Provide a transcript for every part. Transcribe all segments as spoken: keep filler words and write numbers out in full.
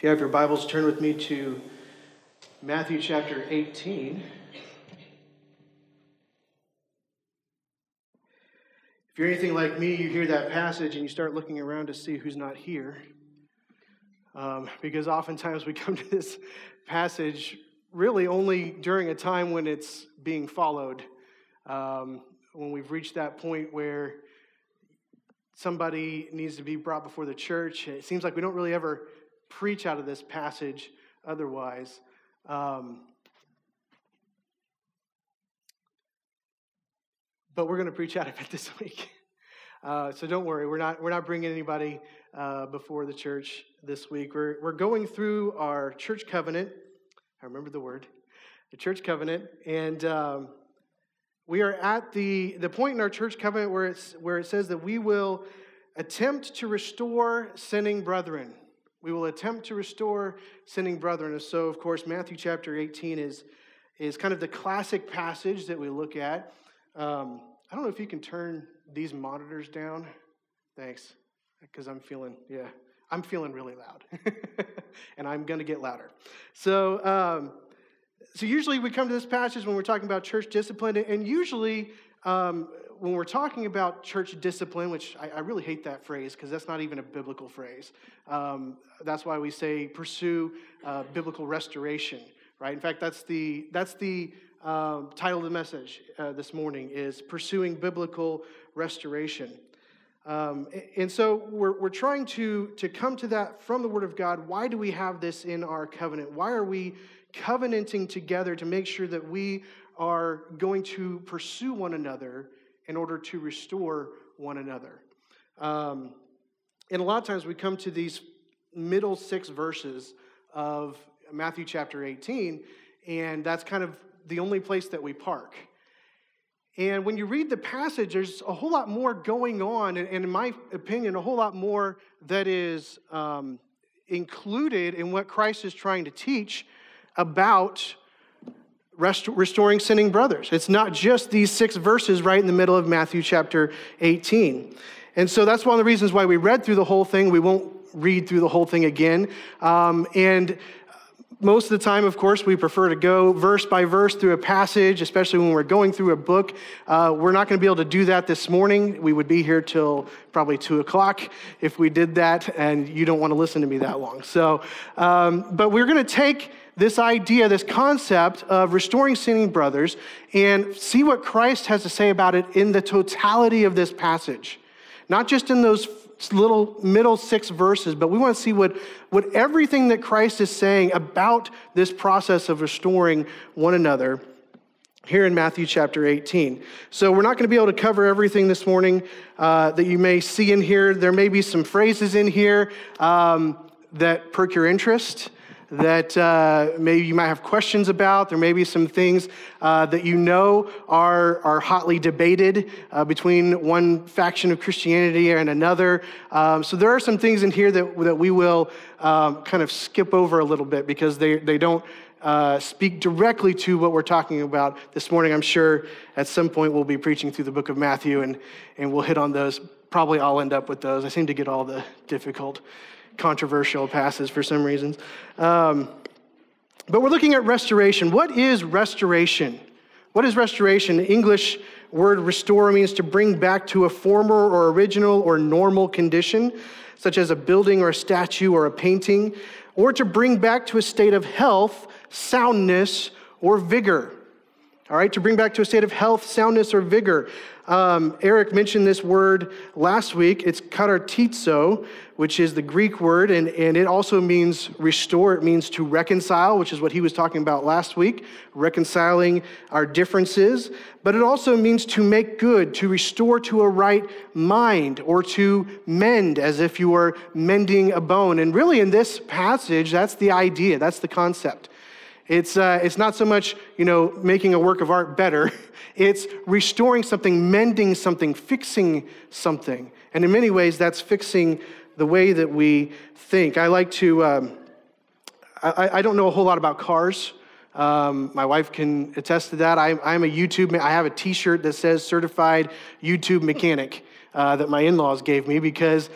If you have your Bibles, turn with me to Matthew chapter eighteen. If you're anything like me, you hear that passage and you start looking around to see who's not here. Um, because oftentimes we come to this passage really only during a time when it's being followed. Um, when we've reached that point where somebody needs to be brought before the church. It seems like we don't really ever preach out of this passage otherwise. Um, but we're going to preach out of it this week. Uh, so don't worry, we're not we're not bringing anybody uh, before the church this week. We're we're going through our church covenant. I remember the word, the church covenant, and um, we are at the the point in our church covenant where it's where it says that we will attempt to restore sinning brethren. We will attempt to restore sinning brethren. So, of course, Matthew chapter eighteen is is kind of the classic passage that we look at. Um, I don't know if you can turn these monitors down. Thanks, because I'm feeling, yeah, I'm feeling really loud, and I'm going to get louder. So, um, so usually we come to this passage when we're talking about church discipline, and usually um, when we're talking about church discipline, which I, I really hate that phrase because that's not even a biblical phrase. Um, that's why we say pursue uh, biblical restoration, right? In fact, that's the that's the um, title of the message uh, this morning is pursuing biblical restoration. Um, and so we're we're trying to to come to that from the Word of God. Why do we have this in our covenant? Why are we covenanting together to make sure that we are going to pursue one another in order to restore one another? Um, and a lot of times we come to these middle six verses of Matthew chapter eighteen, and that's kind of the only place that we park. And when you read the passage, there's a whole lot more going on, and in my opinion, a whole lot more that is um, included in what Christ is trying to teach about restoring sinning brothers. It's not just these six verses right in the middle of Matthew chapter eighteen. And so that's one of the reasons why we read through the whole thing. We won't read through the whole thing again. Um, and most of the time, of course, we prefer to go verse by verse through a passage, especially when we're going through a book. Uh, we're not going to be able to do that this morning. We would be here till probably two o'clock if we did that, and you don't want to listen to me that long. So, um, but we're going to take this idea, this concept of restoring sinning brothers, and see what Christ has to say about it in the totality of this passage. Not just in those little middle six verses, but we want to see what, what everything that Christ is saying about this process of restoring one another here in Matthew chapter eighteen. So we're not going to be able to cover everything this morning uh, that you may see in here. There may be some phrases in here um, that perk your interest, that uh, maybe you might have questions about. There may be some things uh, that you know are are hotly debated uh, between one faction of Christianity and another. Um, so there are some things in here that that we will um, kind of skip over a little bit because they, they don't uh, speak directly to what we're talking about this morning. I'm sure at some point we'll be preaching through the book of Matthew and, and we'll hit on those. Probably I'll end up with those. I seem to get all the difficult controversial passes for some reasons. Um, but we're looking at restoration. What is restoration? What is restoration? The English word restore means to bring back to a former or original or normal condition, such as a building or a statue or a painting, or to bring back to a state of health, soundness, or vigor. All right, to bring back to a state of health, soundness, or vigor. Um, Eric mentioned this word last week. It's katartizo, which is the Greek word, and, and it also means restore. It means to reconcile, which is what he was talking about last week, reconciling our differences. But it also means to make good, to restore to a right mind, or to mend as if you were mending a bone. And really in this passage, that's the idea, that's the concept. It's uh, it's not so much, you know, making a work of art better. It's restoring something, mending something, fixing something. And in many ways, that's fixing the way that we think. I like to, um, I, I don't know a whole lot about cars. Um, my wife can attest to that. I, I'm a YouTube, I have a t-shirt that says certified YouTube mechanic uh, that my in-laws gave me because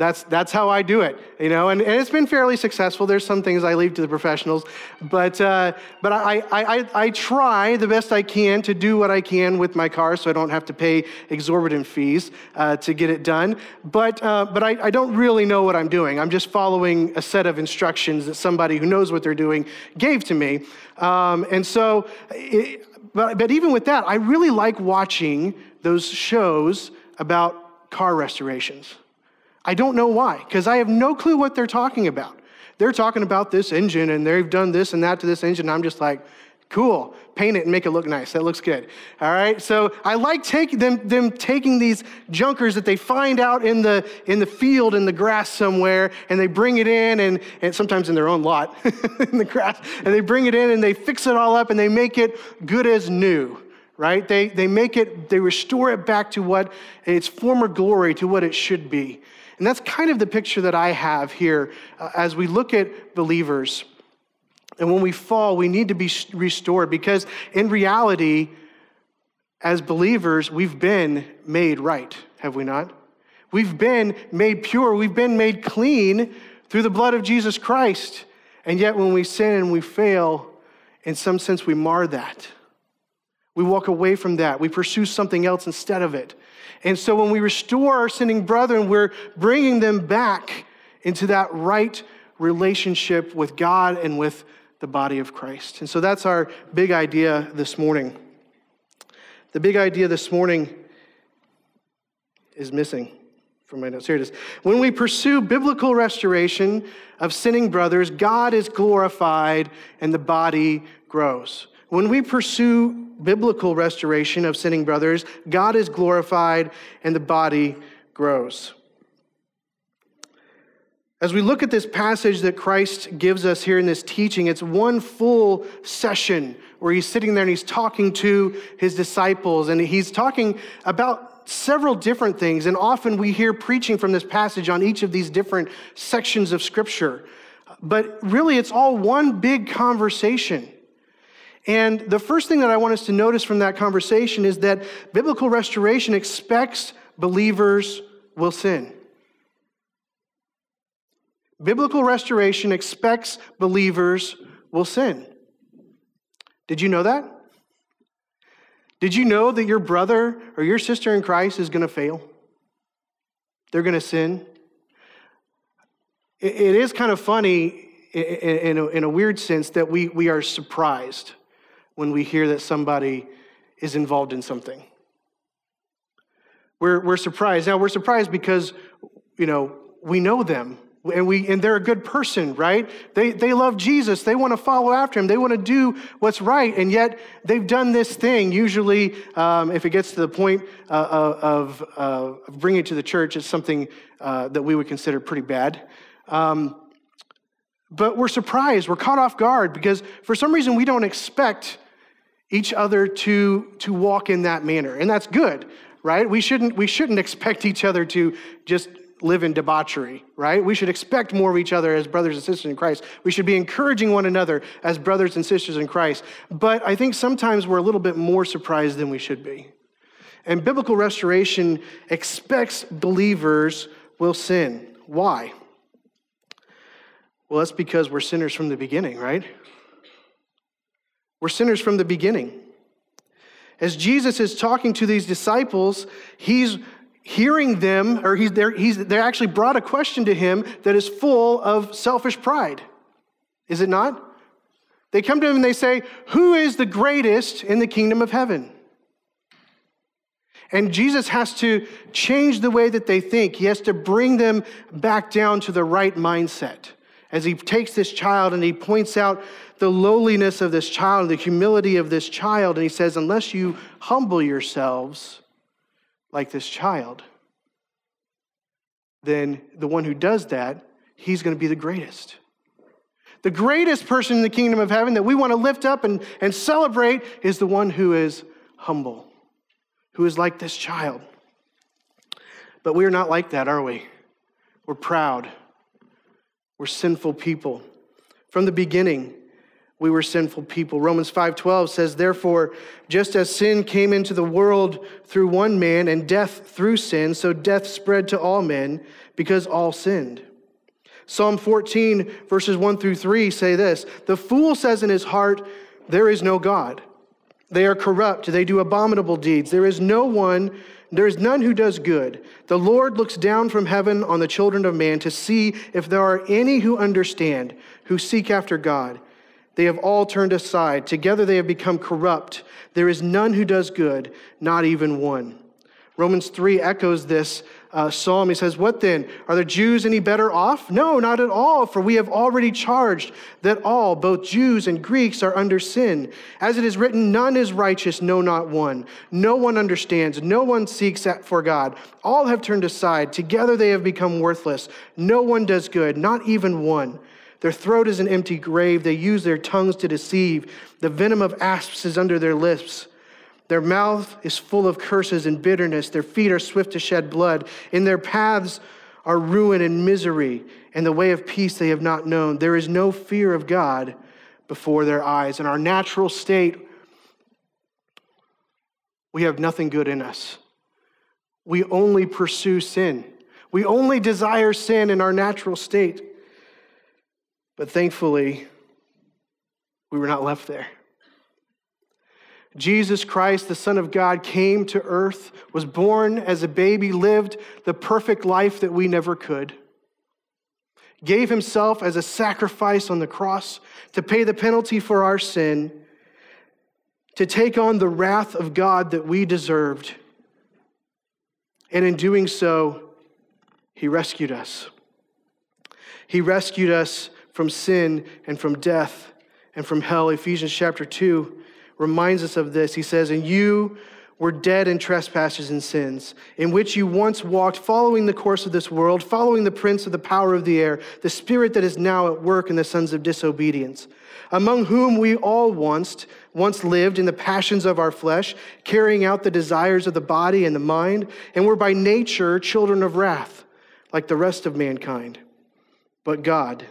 That's that's how I do it, you know, and, and it's been fairly successful. There's some things I leave to the professionals, but uh, but I, I, I, I try the best I can to do what I can with my car so I don't have to pay exorbitant fees uh, to get it done, but uh, but I, I don't really know what I'm doing. I'm just following a set of instructions that somebody who knows what they're doing gave to me, um, and so, it, but, but even with that, I really like watching those shows about car restorations. I don't know why, because I have no clue what they're talking about. They're talking about this engine, and they've done this and that to this engine. And I'm just like, cool, paint it and make it look nice. That looks good. All right. So I like take them them taking these junkers that they find out in the in the field in the grass somewhere, and they bring it in, and, and sometimes in their own lot in the grass, and they bring it in and they fix it all up and they make it good as new. Right? They they make it, they restore it back to what its former glory, to what it should be. And that's kind of the picture that I have here uh, as we look at believers. And when we fall, we need to be restored, because in reality, as believers, we've been made right, have we not? We've been made pure. We've been made clean through the blood of Jesus Christ. And yet when we sin and we fail, in some sense, we mar that. We walk away from that. We pursue something else instead of it. And so when we restore our sinning brethren, we're bringing them back into that right relationship with God and with the body of Christ. And so that's our big idea this morning. The big idea this morning is missing from my notes. Here it is. When we pursue biblical restoration of sinning brothers, God is glorified and the body grows. When we pursue biblical restoration of sinning brothers, God is glorified and the body grows. As we look at this passage that Christ gives us here in this teaching, it's one full session where he's sitting there and he's talking to his disciples, and he's talking about several different things. And often we hear preaching from this passage on each of these different sections of Scripture. But really, it's all one big conversation. And the first thing that I want us to notice from that conversation is that biblical restoration expects believers will sin. Biblical restoration expects believers will sin. Did you know that? Did you know that your brother or your sister in Christ is going to fail? They're going to sin. It is kind of funny in a, in a weird sense that we, we are surprised when we hear that somebody is involved in something. We're we're surprised. Now, we're surprised because, you know, we know them, and we and they're a good person, right? They they love Jesus. They want to follow after him. They want to do what's right, and yet they've done this thing. Usually, um, if it gets to the point uh, of, uh, of bringing it to the church, it's something uh, that we would consider pretty bad. Um, but we're surprised. We're caught off guard because for some reason we don't expect each other to to walk in that manner. And that's good, right? We shouldn't we shouldn't expect each other to just live in debauchery, right? We should expect more of each other as brothers and sisters in Christ. We should be encouraging one another as brothers and sisters in Christ. But I think sometimes we're a little bit more surprised than we should be. And biblical restoration expects believers will sin. Why? Well, that's because we're sinners from the beginning, right? We're sinners from the beginning. As Jesus is talking to these disciples, he's hearing them, or he's they're, he's they're actually brought a question to him that is full of selfish pride. Is it not? They come to him and they say, "Who is the greatest in the kingdom of heaven?" And Jesus has to change the way that they think. He has to bring them back down to the right mindset. As he takes this child and he points out the lowliness of this child, the humility of this child, and he says, unless you humble yourselves like this child, then the one who does that, he's going to be the greatest. The greatest person in the kingdom of heaven that we want to lift up and, and celebrate is the one who is humble, who is like this child. But we are not like that, are we? We're proud. We're sinful people. From the beginning, we were sinful people. Romans five twelve says, therefore, just as sin came into the world through one man and death through sin, so death spread to all men because all sinned. Psalm fourteen, verses one through three say this, the fool says in his heart, there is no God. They are corrupt. They do abominable deeds. There is no one, there is none who does good. The Lord looks down from heaven on the children of man to see if there are any who understand, who seek after God. They have all turned aside. Together they have become corrupt. There is none who does good, not even one. Romans three echoes this uh, psalm. He says, what then? Are the Jews any better off? No, not at all, for we have already charged that all, both Jews and Greeks, are under sin. As it is written, none is righteous, no, not one. No one understands, no one seeks for God. All have turned aside. Together they have become worthless. No one does good, not even one. Their throat is an empty grave. They use their tongues to deceive. The venom of asps is under their lips. Their mouth is full of curses and bitterness. Their feet are swift to shed blood. In their paths are ruin and misery, and the way of peace they have not known. There is no fear of God before their eyes. In our natural state, we have nothing good in us. We only pursue sin. We only desire sin in our natural state. But thankfully, we were not left there. Jesus Christ, the Son of God, came to earth, was born as a baby, lived the perfect life that we never could, gave himself as a sacrifice on the cross to pay the penalty for our sin, to take on the wrath of God that we deserved. And in doing so, he rescued us. He rescued us from sin and from death and from hell. Ephesians chapter two reminds us of this. He says, and you were dead in trespasses and sins, in which you once walked, following the course of this world, following the prince of the power of the air, the spirit that is now at work in the sons of disobedience, among whom we all once, once lived in the passions of our flesh, carrying out the desires of the body and the mind, and were by nature children of wrath, like the rest of mankind. But God,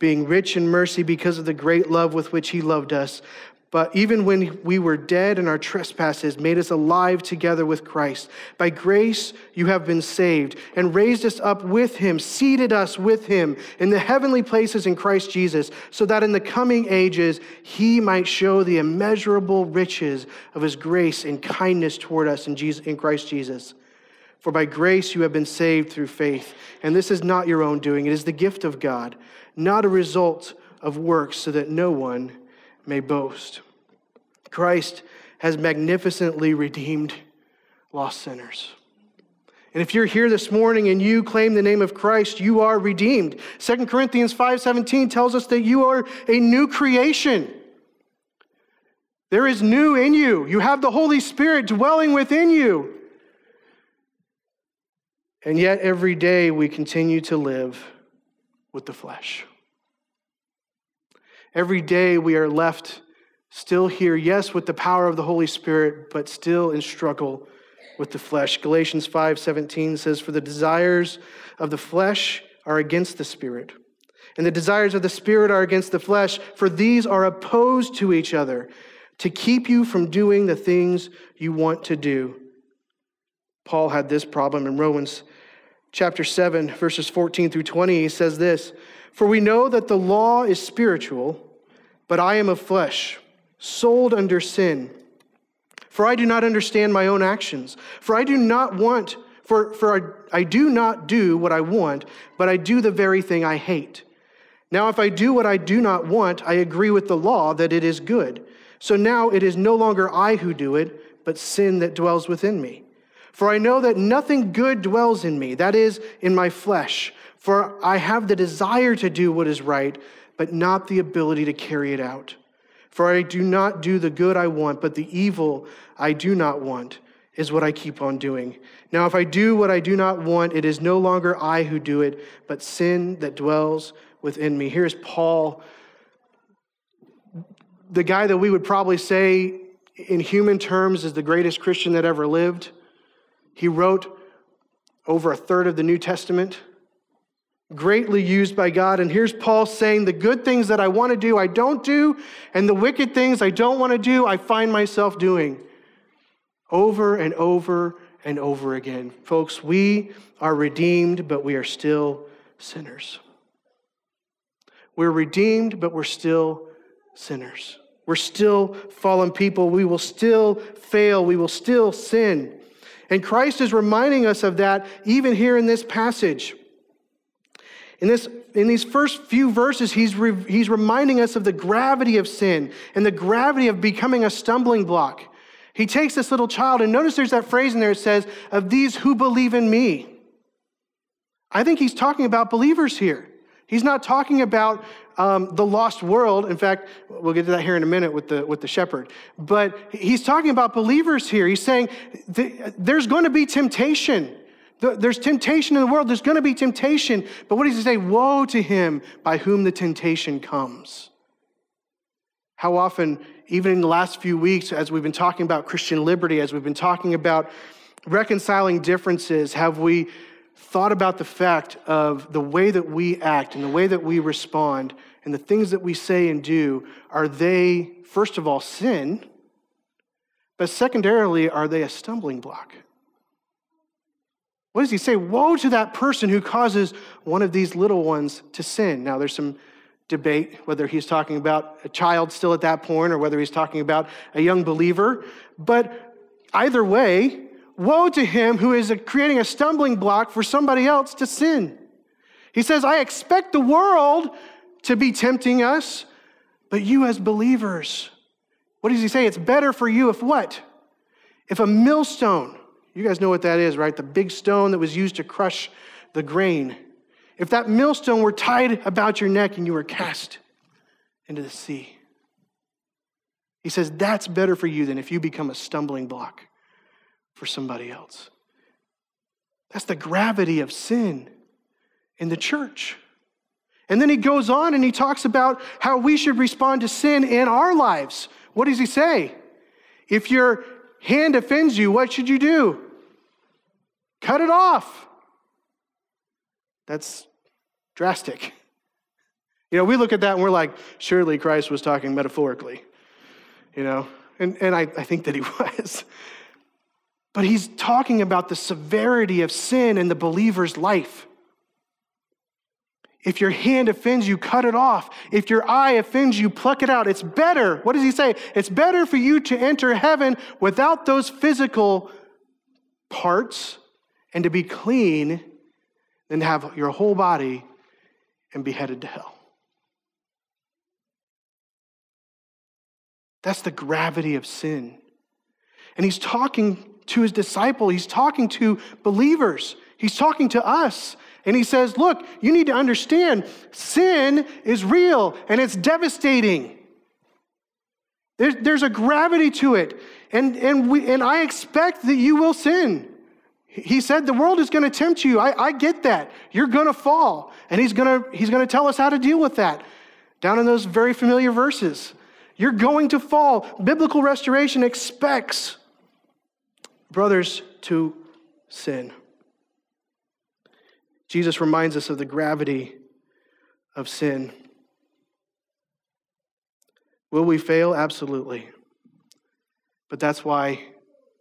being rich in mercy because of the great love with which he loved us, but even when we were dead in our trespasses, made us alive together with Christ. By grace you have been saved, and raised us up with him, seated us with him in the heavenly places in Christ Jesus, so that in the coming ages he might show the immeasurable riches of his grace and kindness toward us in Jesus, in Christ Jesus. For by grace you have been saved through faith, and this is not your own doing. It is the gift of God, not a result of works, so that no one may boast. Christ has magnificently redeemed lost sinners. And if you're here this morning and you claim the name of Christ, you are redeemed. Second Corinthians five seventeen tells us that you are a new creation. There is new in you. You have the Holy Spirit dwelling within you. And yet every day we continue to live with the flesh. Every day we are left still here, yes, with the power of the Holy Spirit, but still in struggle with the flesh. Galatians five seventeen says, for the desires of the flesh are against the Spirit, and the desires of the Spirit are against the flesh, for these are opposed to each other to keep you from doing the things you want to do. Paul had this problem in Romans chapter seven, verses fourteen through twenty. He says this, for we know that the law is spiritual, but I am of flesh, sold under sin. For I do not understand my own actions. For I do not want, for, for I, I do not do what I want, but I do the very thing I hate. Now, if I do what I do not want, I agree with the law that it is good. So now it is no longer I who do it, but sin that dwells within me. For I know that nothing good dwells in me, that is, in my flesh. For I have the desire to do what is right, but not the ability to carry it out. For I do not do the good I want, but the evil I do not want is what I keep on doing. Now, if I do what I do not want, it is no longer I who do it, but sin that dwells within me. Here's Paul, the guy that we would probably say in human terms is the greatest Christian that ever lived. He wrote over a third of the New Testament. greatly used by God. And here's Paul saying, the good things that I want to do, I don't do, and the wicked things I don't want to do, I find myself doing over and over and over again. Folks, we are redeemed, but we are still sinners. We're redeemed, but we're still sinners. We're still fallen people. We will still fail. We will still sin. And Christ is reminding us of that even here in this passage. In this, in these first few verses, he's re, he's reminding us of the gravity of sin and the gravity of becoming a stumbling block. He takes this little child, and notice there's that phrase in there that says, of these who believe in me. I think he's talking about believers here. He's not talking about um, the lost world. In fact, we'll get to that here in a minute with the with the shepherd. But he's talking about believers here. He's saying th- there's going to be temptation. Th- there's temptation in the world. There's going to be temptation. But what does he say? Woe to him by whom the temptation comes. How often, even in the last few weeks, as we've been talking about Christian liberty, as we've been talking about reconciling differences, have we thought about the fact of the way that we act and the way that we respond and the things that we say and do, are they, first of all, sin? But secondarily, are they a stumbling block? What does he say? Woe to that person who causes one of these little ones to sin. Now, there's some debate whether he's talking about a child still at that point or whether he's talking about a young believer. But either way, woe to him who is creating a stumbling block for somebody else to sin. He says, I expect the world to be tempting us, but you as believers, what does he say? It's better for you if what? If a millstone, you guys know what that is, right? The big stone that was used to crush the grain. If that millstone were tied about your neck and you were cast into the sea. He says, that's better for you than if you become a stumbling block for somebody else. That's the gravity of sin in the church. And then he goes on and he talks about how we should respond to sin in our lives. What does he say? If your hand offends you, what should you do? Cut it off. That's drastic. You know, we look at that and we're like, surely Christ was talking metaphorically, you know? And, and I, I think that he was. But he's talking about the severity of sin in the believer's life. If your hand offends you, cut it off. If your eye offends you, pluck it out. It's better. What does he say? It's better for you to enter heaven without those physical parts and to be clean than to have your whole body and be headed to hell. That's the gravity of sin. And he's talking to his disciple. He's talking to believers. He's talking to us. And he says, look, you need to understand sin is real and it's devastating. There's, there's a gravity to it. And, and, we, and I expect that you will sin. He said, the world is going to tempt you. I, I get that. You're going to fall. And he's going to, he's going to tell us how to deal with that down in those very familiar verses. You're going to fall. Biblical restoration expects brothers to sin. Jesus reminds us of the gravity of sin. Will we fail? Absolutely. But that's why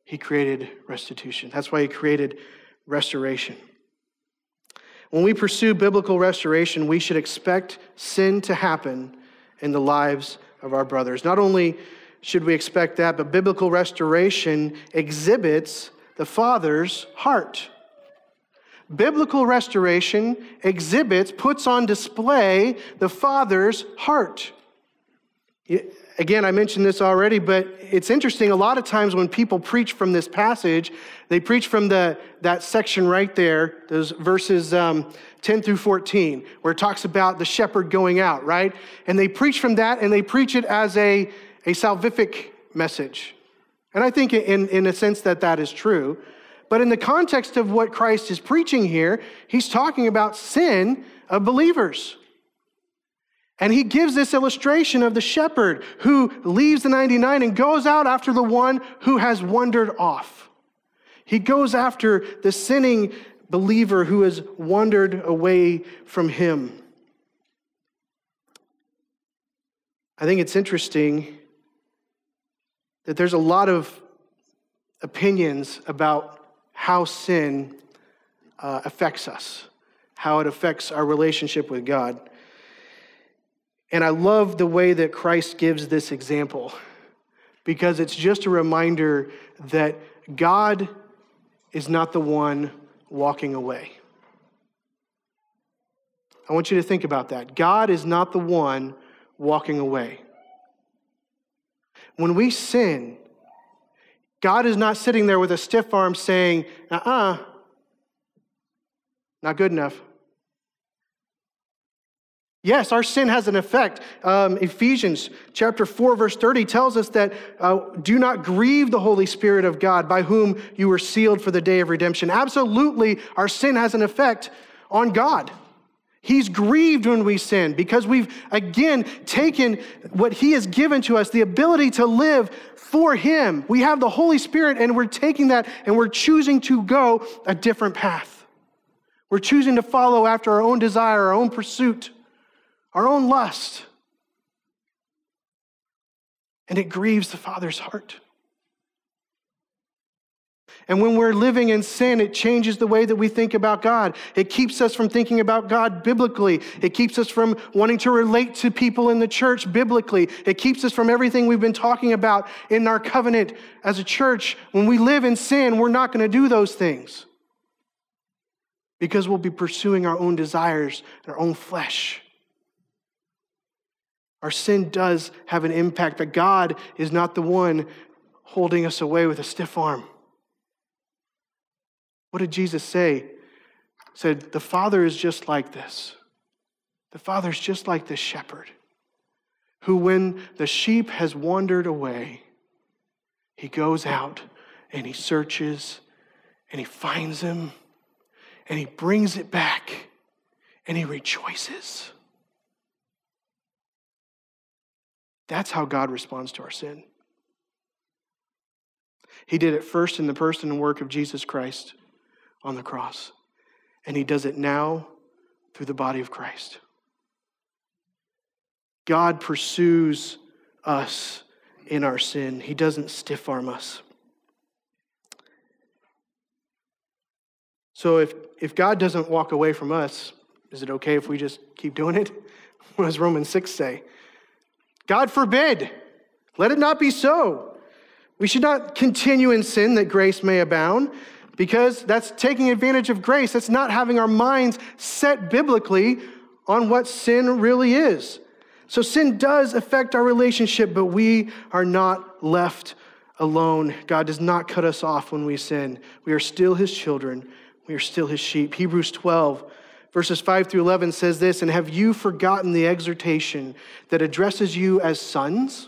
he created restitution. That's why he created restoration. When we pursue biblical restoration, we should expect sin to happen in the lives of our brothers. Not only should we expect that, but biblical restoration exhibits the Father's heart. Biblical restoration exhibits, puts on display the Father's heart. Again, I mentioned this already, but it's interesting. A lot of times when people preach from this passage, they preach from the that section right there, those verses um, ten through fourteen, where it talks about the shepherd going out, right? And they preach from that, and they preach it as a a salvific message. And I think in, in a sense that that is true. But in the context of what Christ is preaching here, he's talking about sin of believers. And he gives this illustration of the shepherd who leaves the ninety-nine and goes out after the one who has wandered off. He goes after the sinning believer who has wandered away from him. I think it's interesting that there's a lot of opinions about how sin uh, affects us, how it affects our relationship with God. And I love the way that Christ gives this example, because it's just a reminder that God is not the one walking away. I want you to think about that. God is not the one walking away. When we sin, God is not sitting there with a stiff arm saying, uh-uh, not good enough. Yes, our sin has an effect. Um, Ephesians chapter four, verse thirty tells us that uh, do not grieve the Holy Spirit of God, by whom you were sealed for the day of redemption. Absolutely, our sin has an effect on God. He's grieved when we sin, because we've, again, taken what he has given to us, the ability to live for him. We have the Holy Spirit, and we're taking that, and we're choosing to go a different path. We're choosing to follow after our own desire, our own pursuit, our own lust. And it grieves the Father's heart. And when we're living in sin, it changes the way that we think about God. It keeps us from thinking about God biblically. It keeps us from wanting to relate to people in the church biblically. It keeps us from everything we've been talking about in our covenant as a church. When we live in sin, we're not going to do those things, because we'll be pursuing our own desires and our own flesh. Our sin does have an impact, but God is not the one holding us away with a stiff arm. What did Jesus say? He said, the Father is just like this. The Father is just like this shepherd, who when the sheep has wandered away, he goes out and he searches and he finds him and he brings it back and he rejoices. That's how God responds to our sin. He did it first in the person and work of Jesus Christ on the cross. And he does it now through the body of Christ. God pursues us in our sin. He doesn't stiff arm us. So if, if God doesn't walk away from us, is it okay if we just keep doing it? What does Romans six say? God forbid. Let it not be so. We should not continue in sin that grace may abound, because that's taking advantage of grace. That's not having our minds set biblically on what sin really is. So sin does affect our relationship, but we are not left alone. God does not cut us off when we sin. We are still his children. We are still his sheep. Hebrews twelve verses five through eleven says this, and have you forgotten the exhortation that addresses you as sons?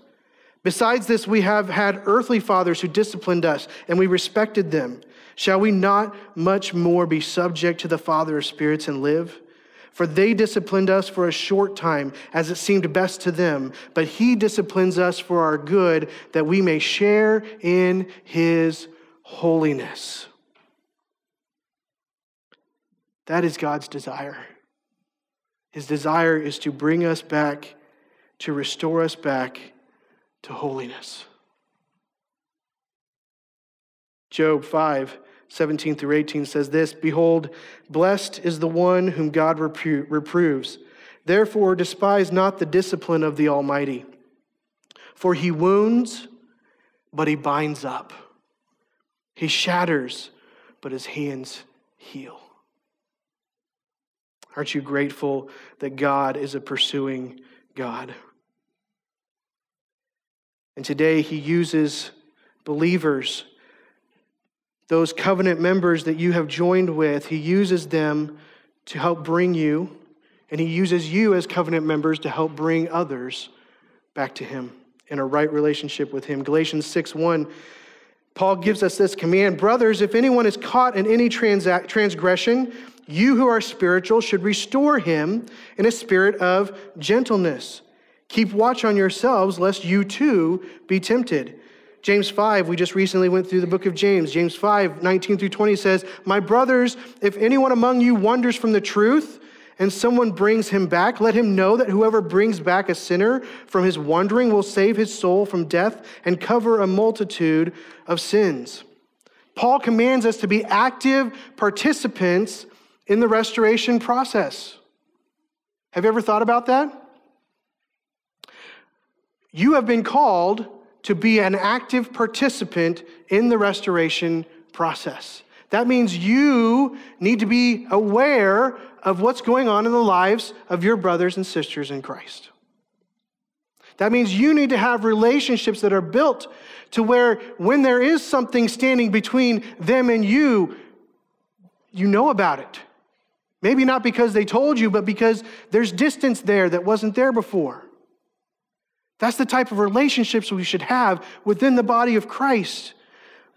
Besides this, we have had earthly fathers who disciplined us, and we respected them. Shall we not much more be subject to the Father of spirits and live? For they disciplined us for a short time, as it seemed best to them, but he disciplines us for our good, that we may share in his holiness. That is God's desire. His desire is to bring us back, to restore us back to holiness. Job five, seventeen through eighteen says this, behold, blessed is the one whom God repro- reproves. Therefore, despise not the discipline of the Almighty. For he wounds, but he binds up. He shatters, but his hands heal. Aren't you grateful that God is a pursuing God? And today he uses believers, those covenant members that you have joined with, he uses them to help bring you, and he uses you as covenant members to help bring others back to him in a right relationship with him. Galatians six one, Paul gives us this command: brothers, if anyone is caught in any transa- transgression, you who are spiritual should restore him in a spirit of gentleness. Keep watch on yourselves, lest you too be tempted. James five, we just recently went through the book of James. James five, nineteen through twenty says, my brothers, if anyone among you wanders from the truth and someone brings him back, let him know that whoever brings back a sinner from his wandering will save his soul from death and cover a multitude of sins. Paul commands us to be active participants in the restoration process. Have you ever thought about that? You have been called to be an active participant in the restoration process. That means you need to be aware of what's going on in the lives of your brothers and sisters in Christ. That means you need to have relationships that are built to where when there is something standing between them and you, you know about it. Maybe not because they told you, but because there's distance there that wasn't there before. That's the type of relationships we should have within the body of Christ.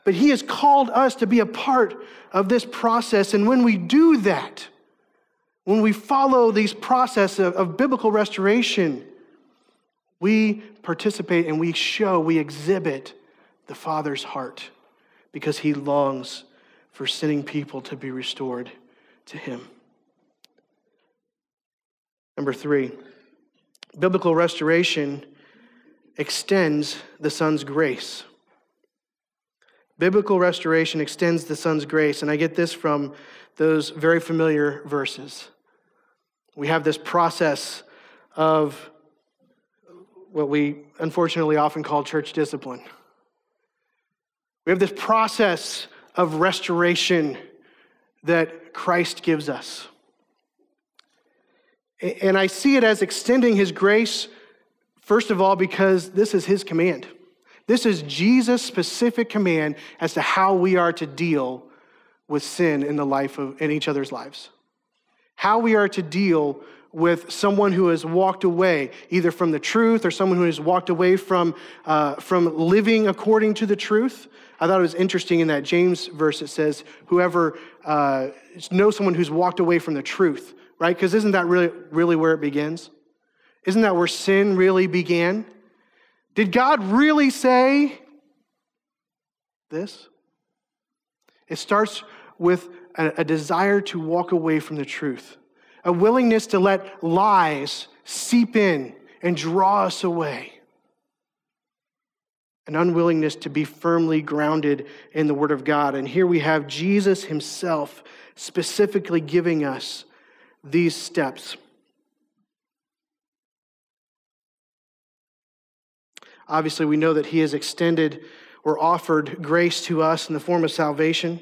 But he has called us to be a part of this process. And when we do that, when we follow these processes of, of biblical restoration, we participate and we show, we exhibit the Father's heart, because he longs for sinning people to be restored to him. Number three, biblical restoration extends the Son's grace. Biblical restoration extends the Son's grace, and I get this from those very familiar verses. We have this process of what we unfortunately often call church discipline. We have this process of restoration that Christ gives us. And I see it as extending his grace, first of all, because this is his command. This is Jesus' specific command as to how we are to deal with sin in the life of in each other's lives. How we are to deal with someone who has walked away either from the truth or someone who has walked away from uh, from living according to the truth. I thought it was interesting in that James verse it says, "Whoever uh, knows someone who's walked away from the truth," right? Because isn't that really really where it begins? Isn't that where sin really began? Did God really say this? It starts with a, a desire to walk away from the truth, a willingness to let lies seep in and draw us away, an unwillingness to be firmly grounded in the Word of God. And here we have Jesus himself specifically giving us these steps. Obviously, we know that he has extended or offered grace to us in the form of salvation.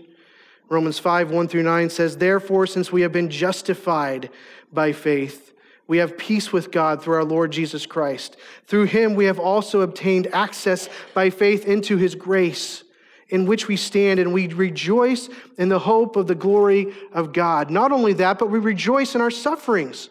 Romans five, one through nine says, therefore, since we have been justified by faith, we have peace with God through our Lord Jesus Christ. Through him, we have also obtained access by faith into his grace, in which we stand and we rejoice in the hope of the glory of God. Not only that, but we rejoice in our sufferings,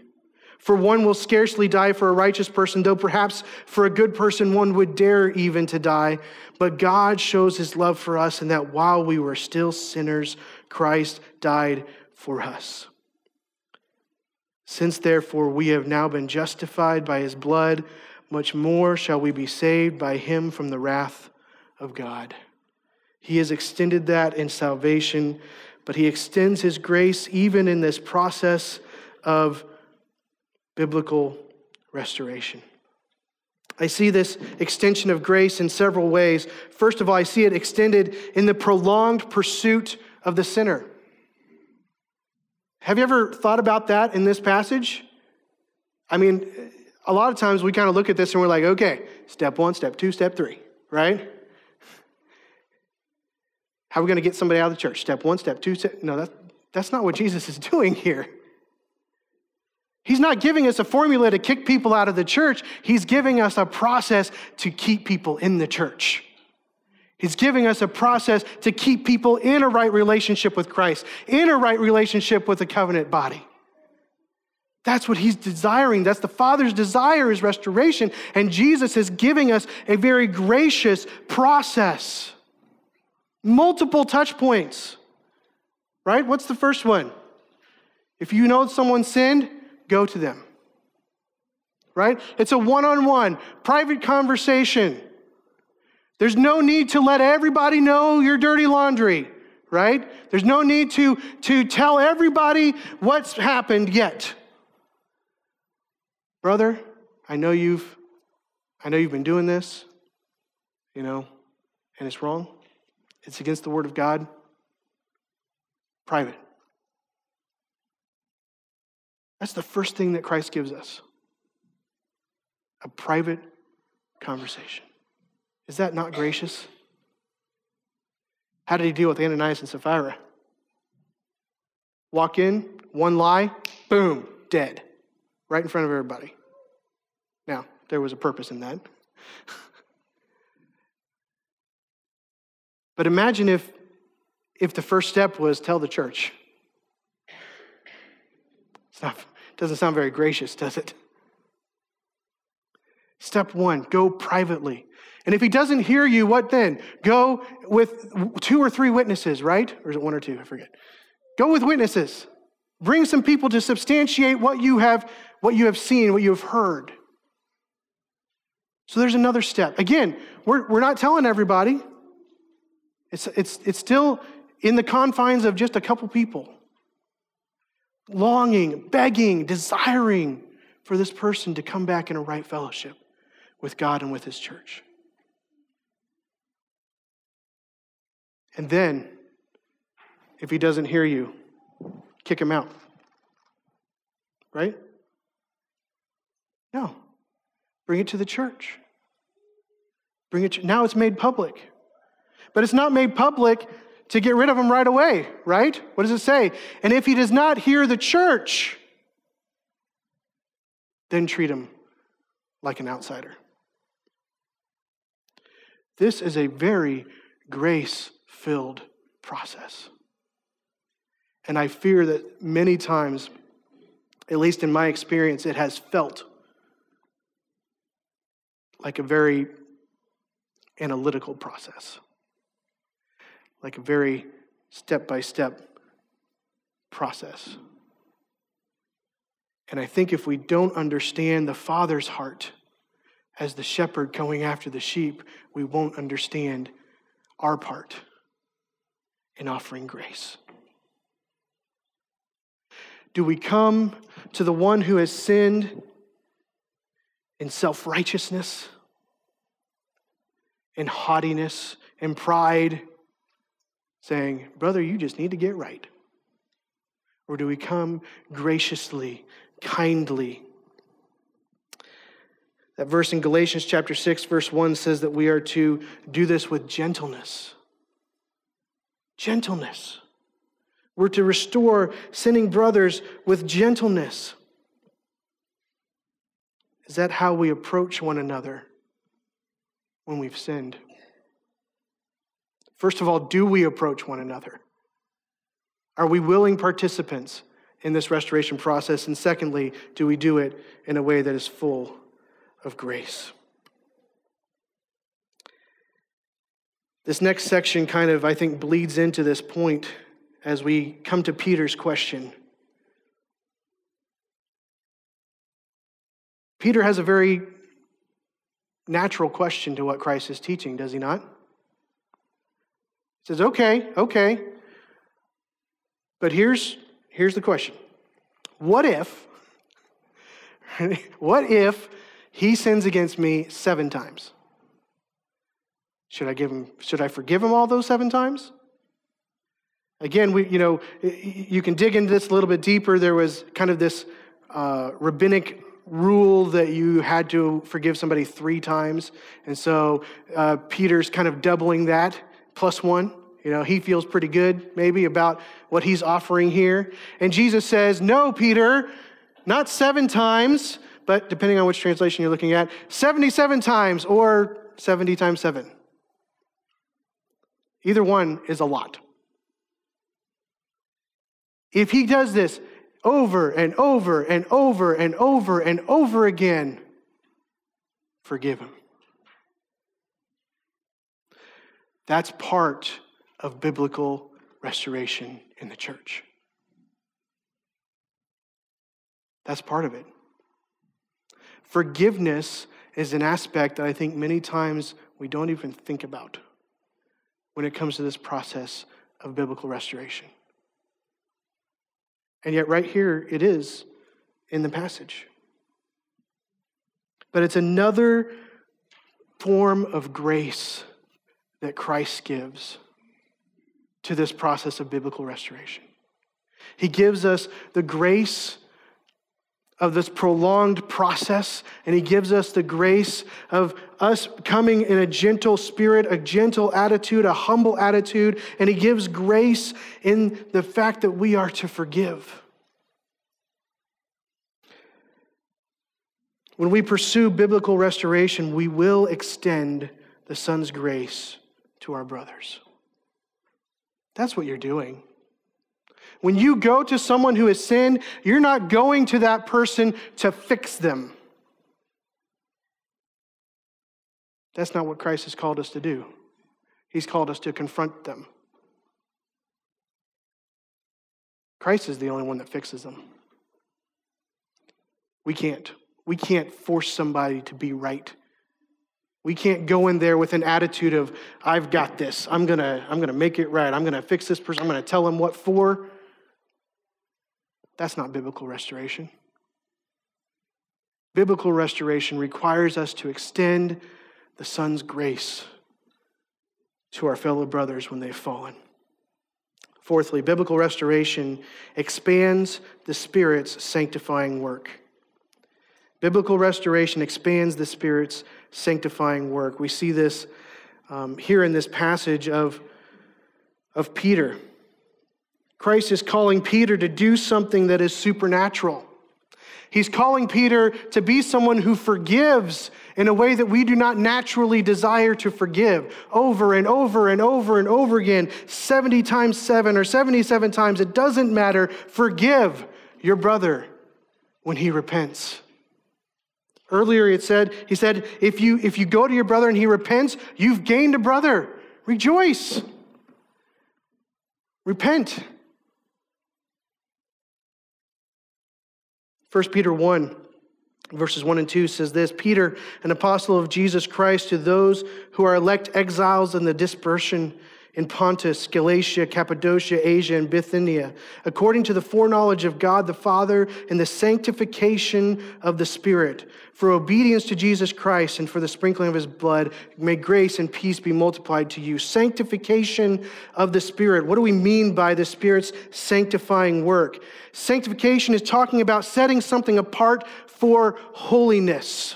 For one will scarcely die for a righteous person, though perhaps for a good person one would dare even to die. But God shows his love for us in that while we were still sinners, Christ died for us. Since therefore we have now been justified by his blood, much more shall we be saved by him from the wrath of God. He has extended that in salvation, but he extends his grace even in this process of biblical restoration. I see this extension of grace in several ways. First of all, I see it extended in the prolonged pursuit of the sinner. Have you ever thought about that in this passage? I mean, a lot of times we kind of look at this and we're like, okay, step one, step two, step three, right? How are we going to get somebody out of the church? Step one, step two, step... No, that, that's not what Jesus is doing here. He's not giving us a formula to kick people out of the church. He's giving us a process to keep people in the church. He's giving us a process to keep people in a right relationship with Christ, in a right relationship with the covenant body. That's what he's desiring. That's the Father's desire, is restoration. And Jesus is giving us a very gracious process. Multiple touch points, right? What's the first one? If you know someone sinned, go to them, right? It's a one-on-one, private conversation. There's no need to let everybody know your dirty laundry, right? There's no need to, to tell everybody what's happened yet. Brother, I know you've, I know you've been doing this, you know, and it's wrong. It's against the word of God. Private. That's the first thing that Christ gives us. A private conversation. Is that not gracious? How did he deal with Ananias and Sapphira? Walk in, one lie, boom, dead. Right in front of everybody. Now, there was a purpose in that. But imagine if, if the first step was tell the church. It's not, it doesn't sound very gracious, does it? Step one, go privately. And if he doesn't hear you, what then? Go with two or three witnesses, right? Or is it one or two? I forget. Go with witnesses. Bring some people to substantiate what you have what you have seen, what you have heard. So there's another step. Again, we're, we're not telling everybody. It's, it's, it's still in the confines of just a couple people. Longing, begging, desiring for this person to come back in a right fellowship with God and with his church. And then, if he doesn't hear you, kick him out. Right? No. Bring it to the church. Bring it to, now it's made public. But it's not made public to get rid of him right away, right? What does it say? And if he does not hear the church, then treat him like an outsider. This is a very grace-filled process. And I fear that many times, at least in my experience, it has felt like a very analytical process, like a very step-by-step process. And I think if we don't understand the Father's heart as the shepherd going after the sheep, we won't understand our part in offering grace. Do we come to the one who has sinned in self-righteousness, in haughtiness, in pride, saying, brother, you just need to get right? Or do we come graciously, kindly? That verse in Galatians chapter six, verse one says that we are to do this with gentleness. Gentleness. We're to restore sinning brothers with gentleness. Is that how we approach one another when we've sinned? First of all, do we approach one another? Are we willing participants in this restoration process? And secondly, do we do it in a way that is full of grace? This next section kind of, I think, bleeds into this point as we come to Peter's question. Peter has a very natural question to what Christ is teaching, does he not? He says, okay, okay, but here's, here's the question. What if, what if he sins against me seven times? Should I give him, should I forgive him all those seven times? Again, we, you know, you can dig into this a little bit deeper. There was kind of this uh, rabbinic rule that you had to forgive somebody three times. And so uh, Peter's kind of doubling that. Plus one You know, he feels pretty good maybe about what he's offering here. And Jesus says, no, Peter, not seven times, but depending on which translation you're looking at, seventy-seven times or seventy times seven. Either one is a lot. If he does this over and over and over and over and over again, forgive him. That's part of biblical restoration in the church. That's part of it. Forgiveness is an aspect that I think many times we don't even think about when it comes to this process of biblical restoration. And yet right here it is in the passage. But it's another form of grace that Christ gives to this process of biblical restoration. He gives us the grace of this prolonged process, and he gives us the grace of us coming in a gentle spirit, a gentle attitude, a humble attitude, and he gives grace in the fact that we are to forgive. When we pursue biblical restoration, we will extend the Son's grace to our brothers. That's what you're doing. When you go to someone who has sinned, you're not going to that person to fix them. That's not what Christ has called us to do. He's called us to confront them. Christ is the only one that fixes them. We can't. We can't force somebody to be right. We can't go in there with an attitude of, I've got this. I'm going to I'm going to make it right. I'm going to fix this person. I'm going to tell them what for. That's not biblical restoration. Biblical restoration requires us to extend the Son's grace to our fellow brothers when they've fallen. Fourthly, biblical restoration expands the Spirit's sanctifying work. Biblical restoration expands the Spirit's sanctifying work. We see this um, here in this passage of, of Peter. Christ is calling Peter to do something that is supernatural. He's calling Peter to be someone who forgives in a way that we do not naturally desire to forgive, over and over and over and over again, seventy times seven or seventy-seven times, it doesn't matter. Forgive your brother when he repents. Earlier it said, he said, if you if you go to your brother and he repents, you've gained a brother. Rejoice. Repent. First Peter one, verses one and two says this, Peter, an apostle of Jesus Christ, to those who are elect exiles in the dispersion in Pontus, Galatia, Cappadocia, Asia, and Bithynia, according to the foreknowledge of God the Father and the sanctification of the Spirit, for obedience to Jesus Christ and for the sprinkling of his blood, may grace and peace be multiplied to you. Sanctification of the Spirit. What do we mean by the Spirit's sanctifying work? Sanctification is talking about setting something apart for holiness.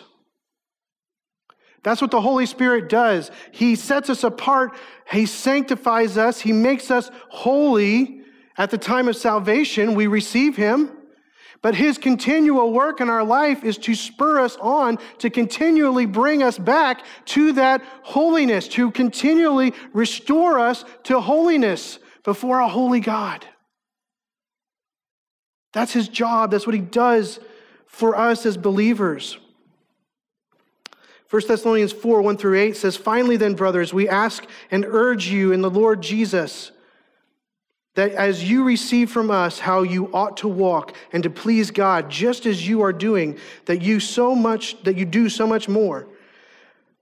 That's what the Holy Spirit does. He sets us apart. He sanctifies us. He makes us holy. At the time of salvation, we receive him. But his continual work in our life is to spur us on, to continually bring us back to that holiness, to continually restore us to holiness before a holy God. That's his job. That's what he does for us as believers. First Thessalonians four, one through eight says, finally then, brothers, we ask and urge you in the Lord Jesus that as you receive from us how you ought to walk and to please God, just as you are doing, that you so much that you do so much more.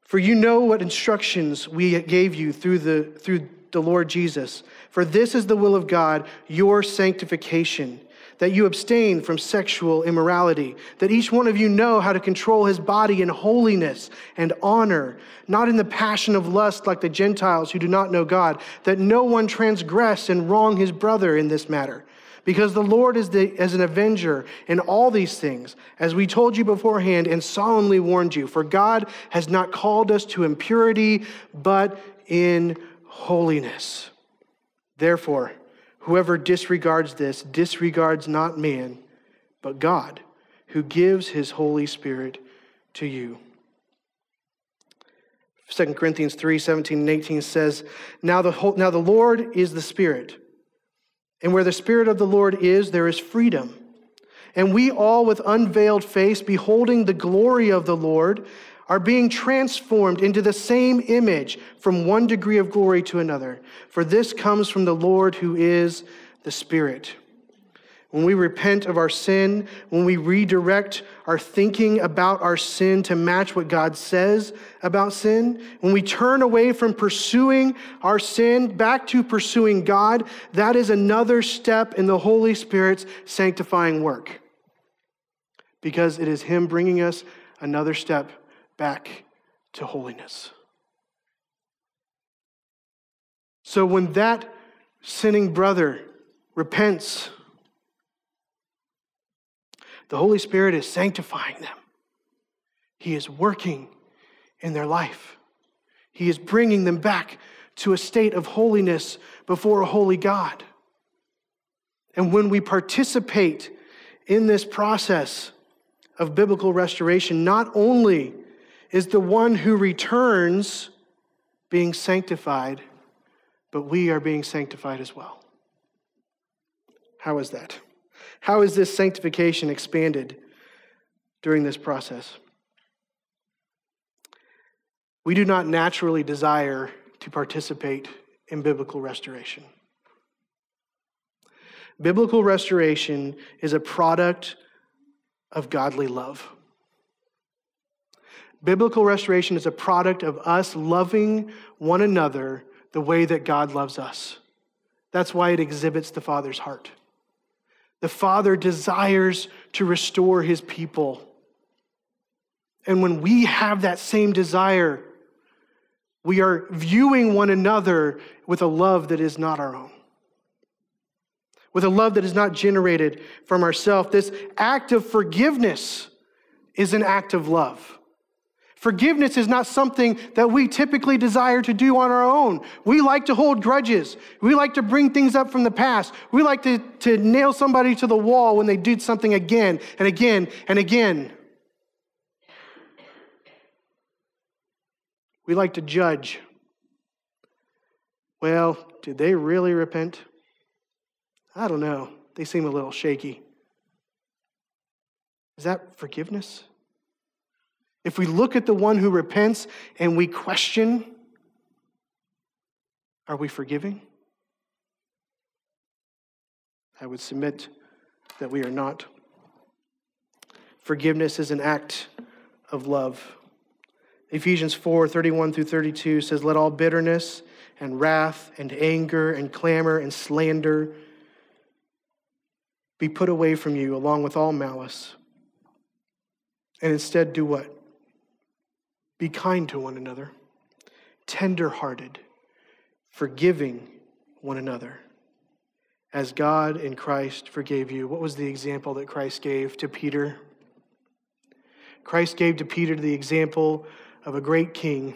For you know what instructions we gave you through the through the Lord Jesus. For this is the will of God, your sanctification, that you abstain from sexual immorality, that each one of you know how to control his body in holiness and honor, not in the passion of lust like the Gentiles who do not know God, that no one transgress and wrong his brother in this matter. Because the Lord is the, as an avenger in all these things, as we told you beforehand and solemnly warned you, for God has not called us to impurity, but in holiness. Therefore, whoever disregards this disregards not man, but God, who gives his Holy Spirit to you. Second Corinthians three, seventeen and eighteen says, now the, whole, now the Lord is the Spirit, and where the Spirit of the Lord is, there is freedom. And we all with unveiled face, beholding the glory of the Lord, are being transformed into the same image from one degree of glory to another. For this comes from the Lord who is the Spirit. When we repent of our sin, when we redirect our thinking about our sin to match what God says about sin, when we turn away from pursuing our sin back to pursuing God, that is another step in the Holy Spirit's sanctifying work, because it is him bringing us another step back to holiness. So when that sinning brother repents, the Holy Spirit is sanctifying them. He is working in their life. He is bringing them back to a state of holiness before a holy God. And when we participate in this process of biblical restoration, not only is the one who returns being sanctified, but we are being sanctified as well. How is that? How is this sanctification expanded during this process? We do not naturally desire to participate in biblical restoration. Biblical restoration is a product of godly love. Biblical restoration is a product of us loving one another the way that God loves us. That's why it exhibits the Father's heart. The Father desires to restore his people. And when we have that same desire, we are viewing one another with a love that is not our own, with a love that is not generated from ourselves. This act of forgiveness is an act of love. Forgiveness is not something that we typically desire to do on our own. We like to hold grudges. We like to bring things up from the past. We like to, to nail somebody to the wall when they did something again and again and again. We like to judge. Well, did they really repent? I don't know. They seem a little shaky. Is that forgiveness? If we look at the one who repents and we question, are we forgiving? I would submit that we are not. Forgiveness is an act of love. Ephesians four, thirty-one through thirty-two says, let all bitterness and wrath and anger and clamor and slander be put away from you, along with all malice. And instead do what? Be kind to one another, tender-hearted, forgiving one another, as God in Christ forgave you. What was the example that Christ gave to Peter? Christ gave to Peter the example of a great king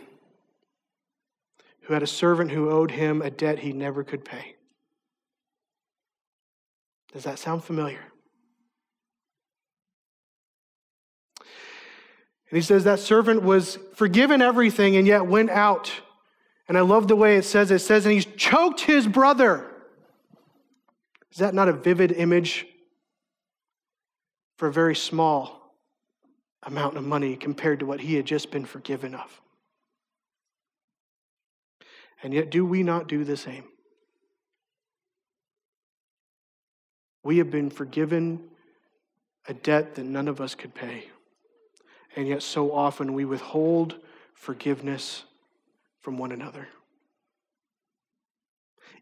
who had a servant who owed him a debt he never could pay. Does that sound familiar? And he says that servant was forgiven everything and yet went out. And I love the way it says, it says, and he choked his brother. Is that not a vivid image for a very small amount of money compared to what he had just been forgiven of? And yet do we not do the same? We have been forgiven a debt that none of us could pay. And yet so often we withhold forgiveness from one another,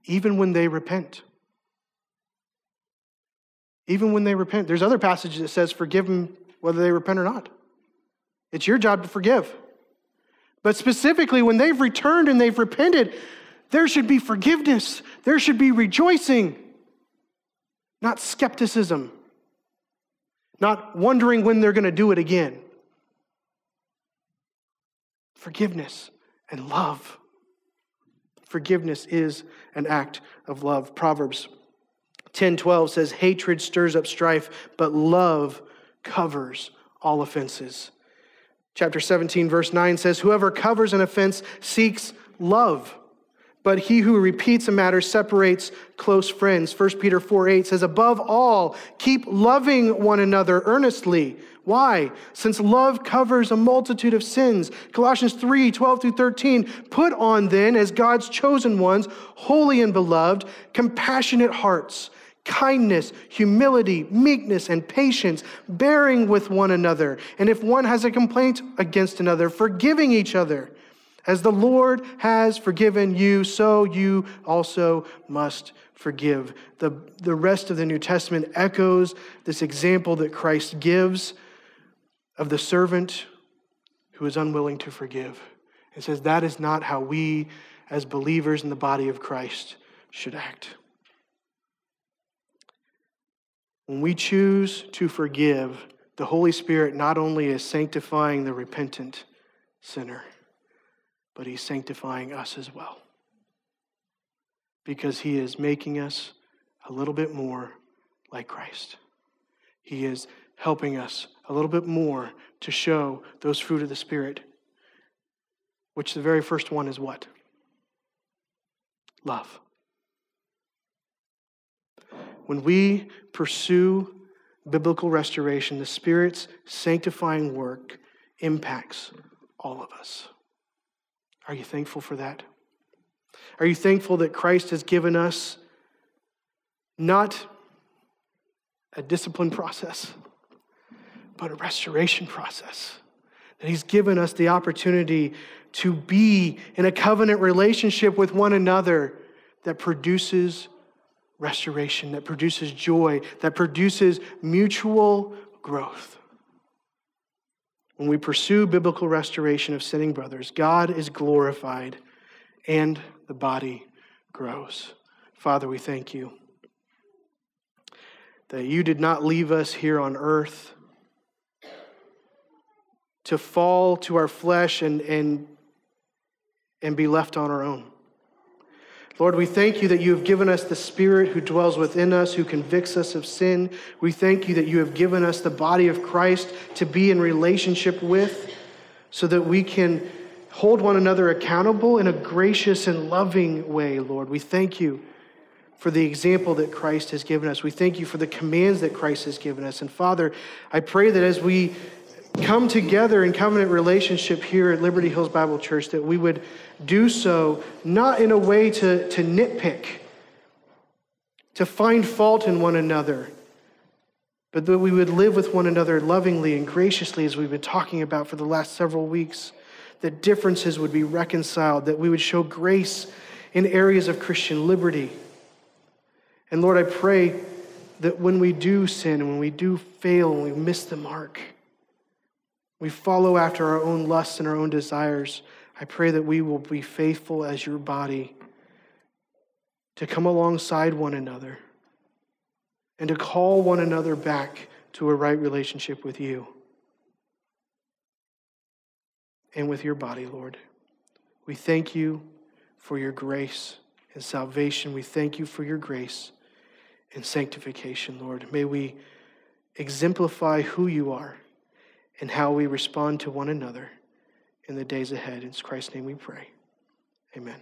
even when they repent. Even when they repent. There's other passages that says forgive them whether they repent or not. It's your job to forgive. But specifically when they've returned and they've repented, there should be forgiveness. There should be rejoicing, not skepticism, not wondering when they're going to do it again. Forgiveness and love. Forgiveness is an act of love. Proverbs ten twelve says, hatred stirs up strife, but love covers all offenses. Chapter seventeen, verse nine says, whoever covers an offense seeks love, but he who repeats a matter separates close friends. First Peter four eight says, above all, keep loving one another earnestly. Why? Since love covers a multitude of sins. Colossians three twelve through thirteen, put on then, as God's chosen ones, holy and beloved, compassionate hearts, kindness, humility, meekness, and patience, bearing with one another. And if one has a complaint against another, forgiving each other. As the Lord has forgiven you, so you also must forgive. The, the rest of the New Testament echoes this example that Christ gives of the servant who is unwilling to forgive. It says that is not how we as believers in the body of Christ should act. When we choose to forgive, the Holy Spirit not only is sanctifying the repentant sinner, but he's sanctifying us as well, because he is making us a little bit more like Christ. He is helping us a little bit more to show those fruit of the Spirit, which the very first one is what? Love. When we pursue biblical restoration, the Spirit's sanctifying work impacts all of us. Are you thankful for that? Are you thankful that Christ has given us not a discipline process, but a restoration process? That he's given us the opportunity to be in a covenant relationship with one another that produces restoration, that produces joy, that produces mutual growth. When we pursue biblical restoration of sinning brothers, God is glorified and the body grows. Father, we thank you that you did not leave us here on earth to fall to our flesh and, and, and be left on our own. Lord, we thank you that you have given us the Spirit who dwells within us, who convicts us of sin. We thank you that you have given us the body of Christ to be in relationship with, so that we can hold one another accountable in a gracious and loving way, Lord. We thank you for the example that Christ has given us. We thank you for the commands that Christ has given us. And Father, I pray that as we come together in covenant relationship here at Liberty Hills Bible Church, that we would do so not in a way to, to nitpick, to find fault in one another, but that we would live with one another lovingly and graciously, as we've been talking about for the last several weeks, that differences would be reconciled, that we would show grace in areas of Christian liberty. And Lord, I pray that when we do sin, and when we do fail, and we miss the mark, we follow after our own lusts and our own desires, I pray that we will be faithful as your body to come alongside one another and to call one another back to a right relationship with you and with your body, Lord. We thank you for your grace and salvation. We thank you for your grace and sanctification, Lord. May we exemplify who you are and how we respond to one another in the days ahead. In Christ's name we pray. Amen.